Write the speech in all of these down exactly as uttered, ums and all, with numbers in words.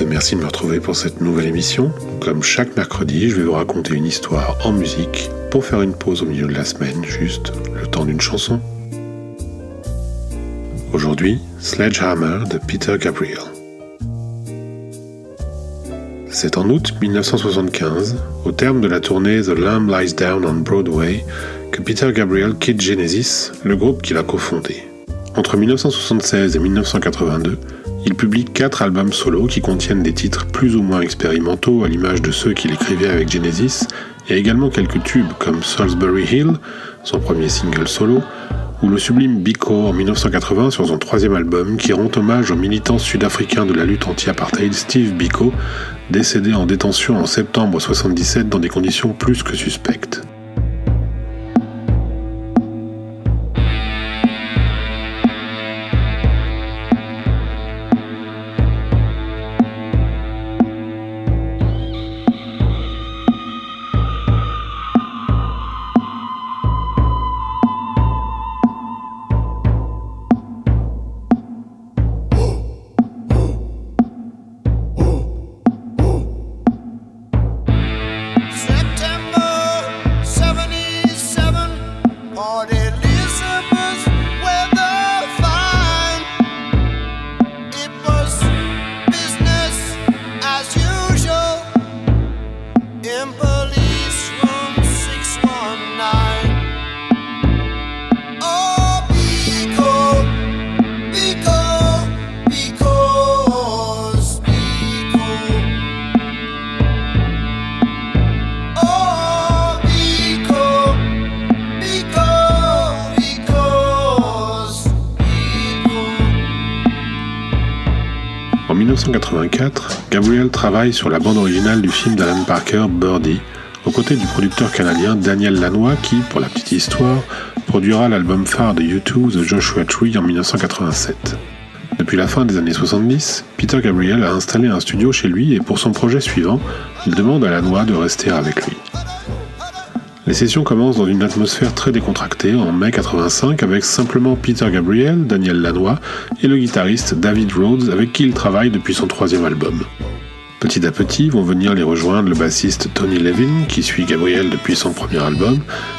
et merci de me retrouver pour cette nouvelle émission. Comme chaque mercredi, je vais vous raconter une histoire en musique pour faire une pause au milieu de la semaine, juste le temps d'une chanson. Aujourd'hui, Sledgehammer de Peter Gabriel. C'est en août dix-neuf cent soixante-quinze, au terme de la tournée The Lamb Lies Down on Broadway, que Peter Gabriel quitte Genesis, le groupe qu'il a cofondé. Entre mille neuf cent soixante-seize et mille neuf cent quatre-vingt-deux, il publie quatre albums solo qui contiennent des titres plus ou moins expérimentaux à l'image de ceux qu'il écrivait avec Genesis, et également quelques tubes comme Salisbury Hill, son premier single solo, ou le sublime Biko en mille neuf cent quatre-vingts sur son troisième album qui rend hommage au militant sud-africain de la lutte anti-apartheid Steve Biko, décédé en détention en septembre mille neuf cent soixante-dix-sept dans des conditions plus que suspectes. En mille neuf cent quatre-vingt-quatre, Gabriel travaille sur la bande originale du film d'Alan Parker, Birdie, aux côtés du producteur canadien Daniel Lanois qui, pour la petite histoire, produira l'album phare de U deux, The Joshua Tree, en mille neuf cent quatre-vingt-sept. Depuis la fin des années soixante-dix, Peter Gabriel a installé un studio chez lui et pour son projet suivant, il demande à Lanois de rester avec lui. Les sessions commencent dans une atmosphère très décontractée en mai quatre-vingt-cinq avec simplement Peter Gabriel, Daniel Lanois et le guitariste David Rhodes avec qui il travaille depuis son troisième album. Petit à petit vont venir les rejoindre le bassiste Tony Levin qui suit Gabriel depuis son premier album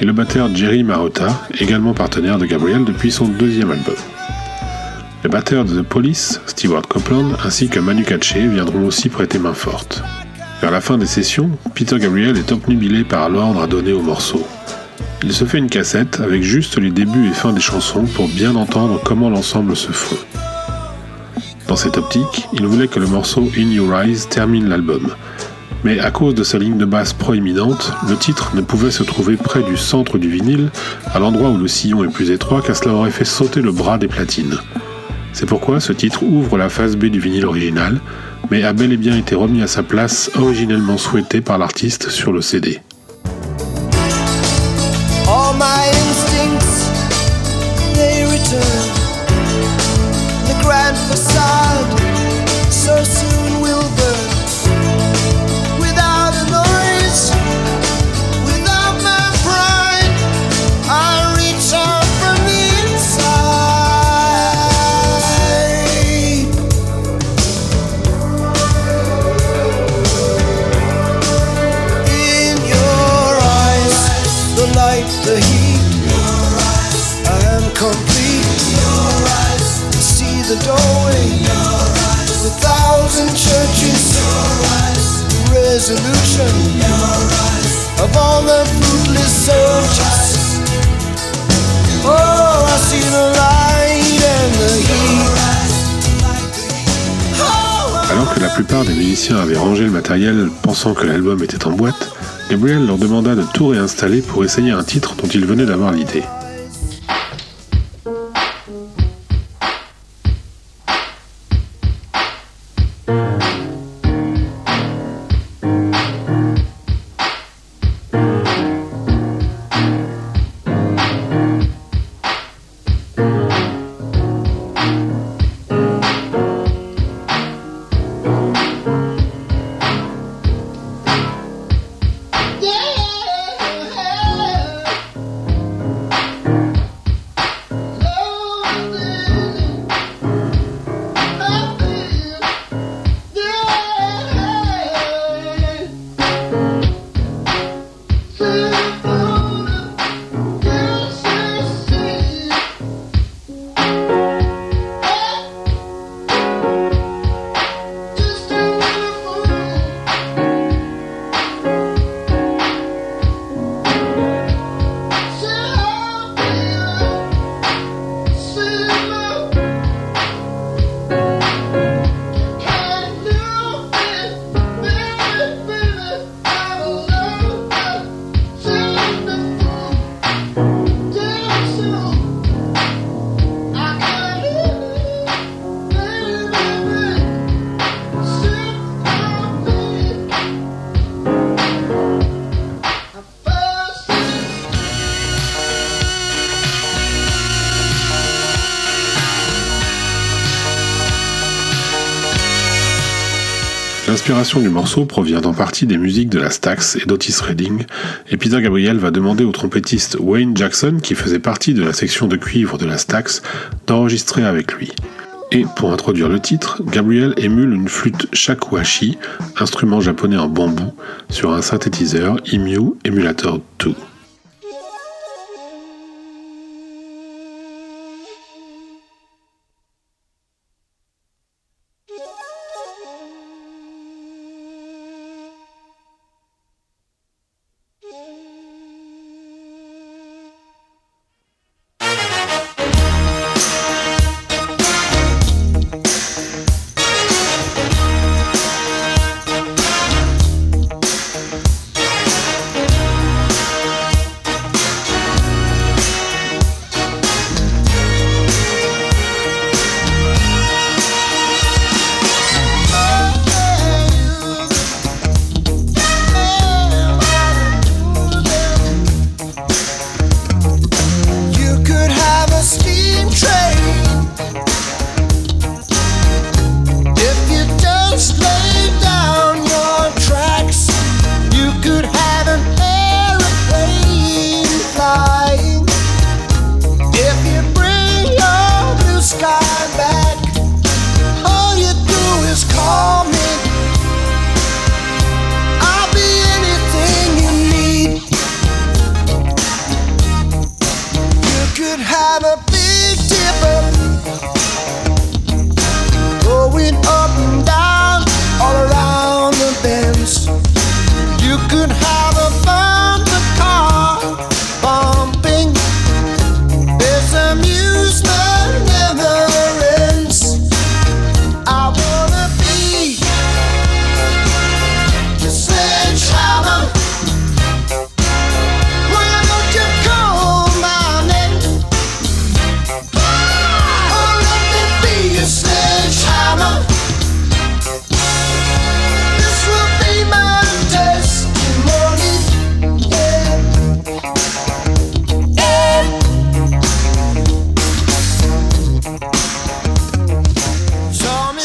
et le batteur Jerry Marotta, également partenaire de Gabriel depuis son deuxième album. Les batteurs de The Police, Stewart Copeland ainsi que Manu Katché viendront aussi prêter main forte. Vers la fin des sessions, Peter Gabriel est obnubilé par l'ordre à donner aux morceaux. Il se fait une cassette avec juste les débuts et fins des chansons pour bien entendre comment l'ensemble se fond. Dans cette optique, il voulait que le morceau In Your Eyes termine l'album. Mais à cause de sa ligne de basse proéminente, le titre ne pouvait se trouver près du centre du vinyle, à l'endroit où le sillon est plus étroit car cela aurait fait sauter le bras des platines. C'est pourquoi ce titre ouvre la face B du vinyle original, mais a bel et bien été remis à sa place originellement souhaitée par l'artiste sur le C D. All my instincts, they return. The grand facade, so soon will burn. Without a noise, without my pride, I reach out from the inside. The heat, your eyes. I am complete. Your eyes. See the doorway. Your eyes. The thousand churches. Your eyes. The resolution. Your eyes. Of all the fruitless searches. Oh, I see the light and the heat. Alors que la plupart des musiciens avaient rangé le matériel, pensant que l'album était en boîte, Gabriel leur demanda de tout réinstaller pour essayer un titre dont il venait d'avoir l'idée. L'inspiration du morceau provient en partie des musiques de la Stax et d'Otis Redding, et Peter Gabriel va demander au trompettiste Wayne Jackson, qui faisait partie de la section de cuivre de la Stax, d'enregistrer avec lui. Et pour introduire le titre, Gabriel émule une flûte shakuhachi, instrument japonais en bambou, sur un synthétiseur Emu Emulator deux.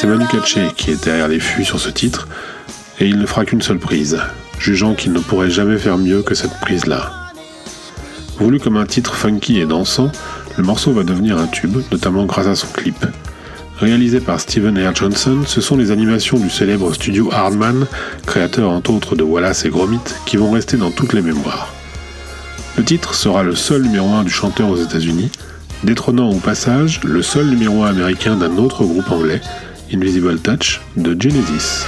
Manu Katché qui est derrière les fûts sur ce titre, et il ne fera qu'une seule prise, jugeant qu'il ne pourrait jamais faire mieux que cette prise-là. Voulu comme un titre funky et dansant, le morceau va devenir un tube, notamment grâce à son clip. Réalisé par Steven R. Johnson, ce sont les animations du célèbre studio Aardman, créateur entre autres de Wallace et Gromit, qui vont rester dans toutes les mémoires. Le titre sera le seul numéro un du chanteur aux États-Unis, détrônant au passage le seul numéro un américain d'un autre groupe anglais, Invisible Touch de Genesis.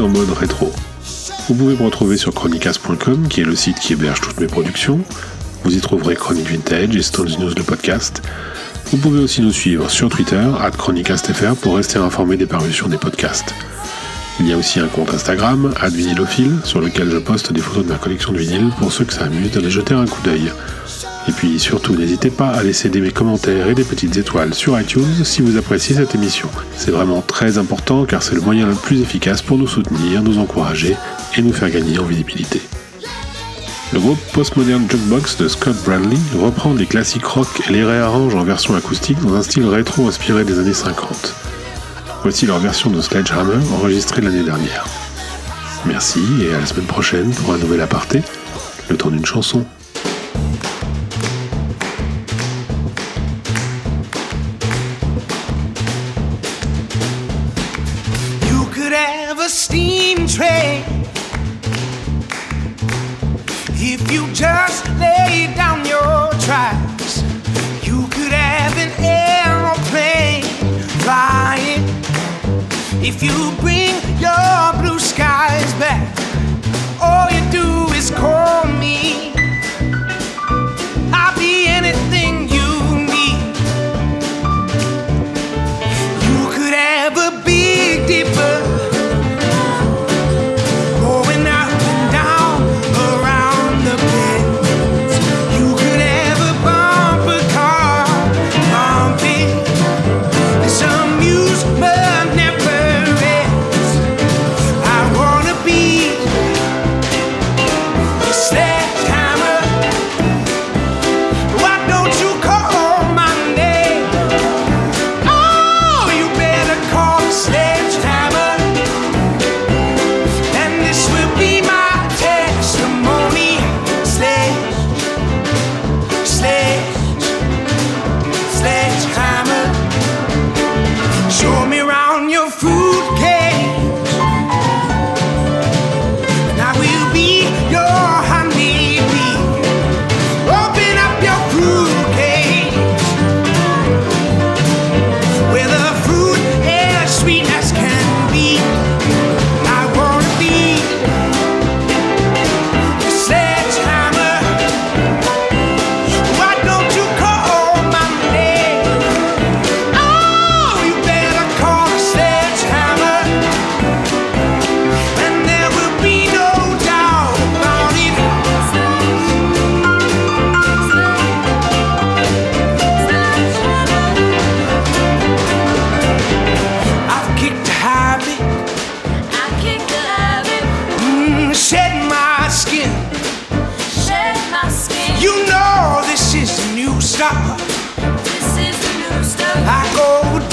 En mode rétro. Vous pouvez me retrouver sur chronicast point com, qui est le site qui héberge toutes mes productions. Vous y trouverez Chronique Vintage et Stones News, le podcast. Vous pouvez aussi nous suivre sur Twitter, arobase chronicast F R, pour rester informé des parutions des podcasts. Il y a aussi un compte Instagram, arobase vinylophile, sur lequel je poste des photos de ma collection de vinyles pour ceux que ça amuse d'aller jeter un coup d'œil. Et puis surtout, n'hésitez pas à laisser des commentaires et des petites étoiles sur iTunes si vous appréciez cette émission. C'est vraiment très important car c'est le moyen le plus efficace pour nous soutenir, nous encourager et nous faire gagner en visibilité. Le groupe Postmodern Jukebox de Scott Bradley reprend des classiques rock et les réarrange en version acoustique dans un style rétro inspiré des années cinquante. Voici leur version de Sledgehammer enregistrée l'année dernière. Merci et à la semaine prochaine pour un nouvel aparté, le temps d'une chanson. of a steam train. If you just lay down your tracks, you could have an aeroplane flying. If you bring your blue skies back, all you do is call me. I'll be anything you need. You could have a big dipper going up and down around the bend. You could have a bumper car bumping. There's some amusement never ends. I wanna be the Sledgehammer. Why don't you call my name? Oh, you better call the Sledgehammer. And this will be my testimony. Sledge, sledge, Sledgehammer. Show me round your fruit cake, and I will be your honeybee. Open up your fruit cake, where the fruit is sweet as can be. I wanna be the Sledgehammer. Why don't you call my name? Oh, you better call the Sledgehammer. And there will be no doubt about it. I've kicked a habit, mm, shed my skin. You know this is new stuff. I go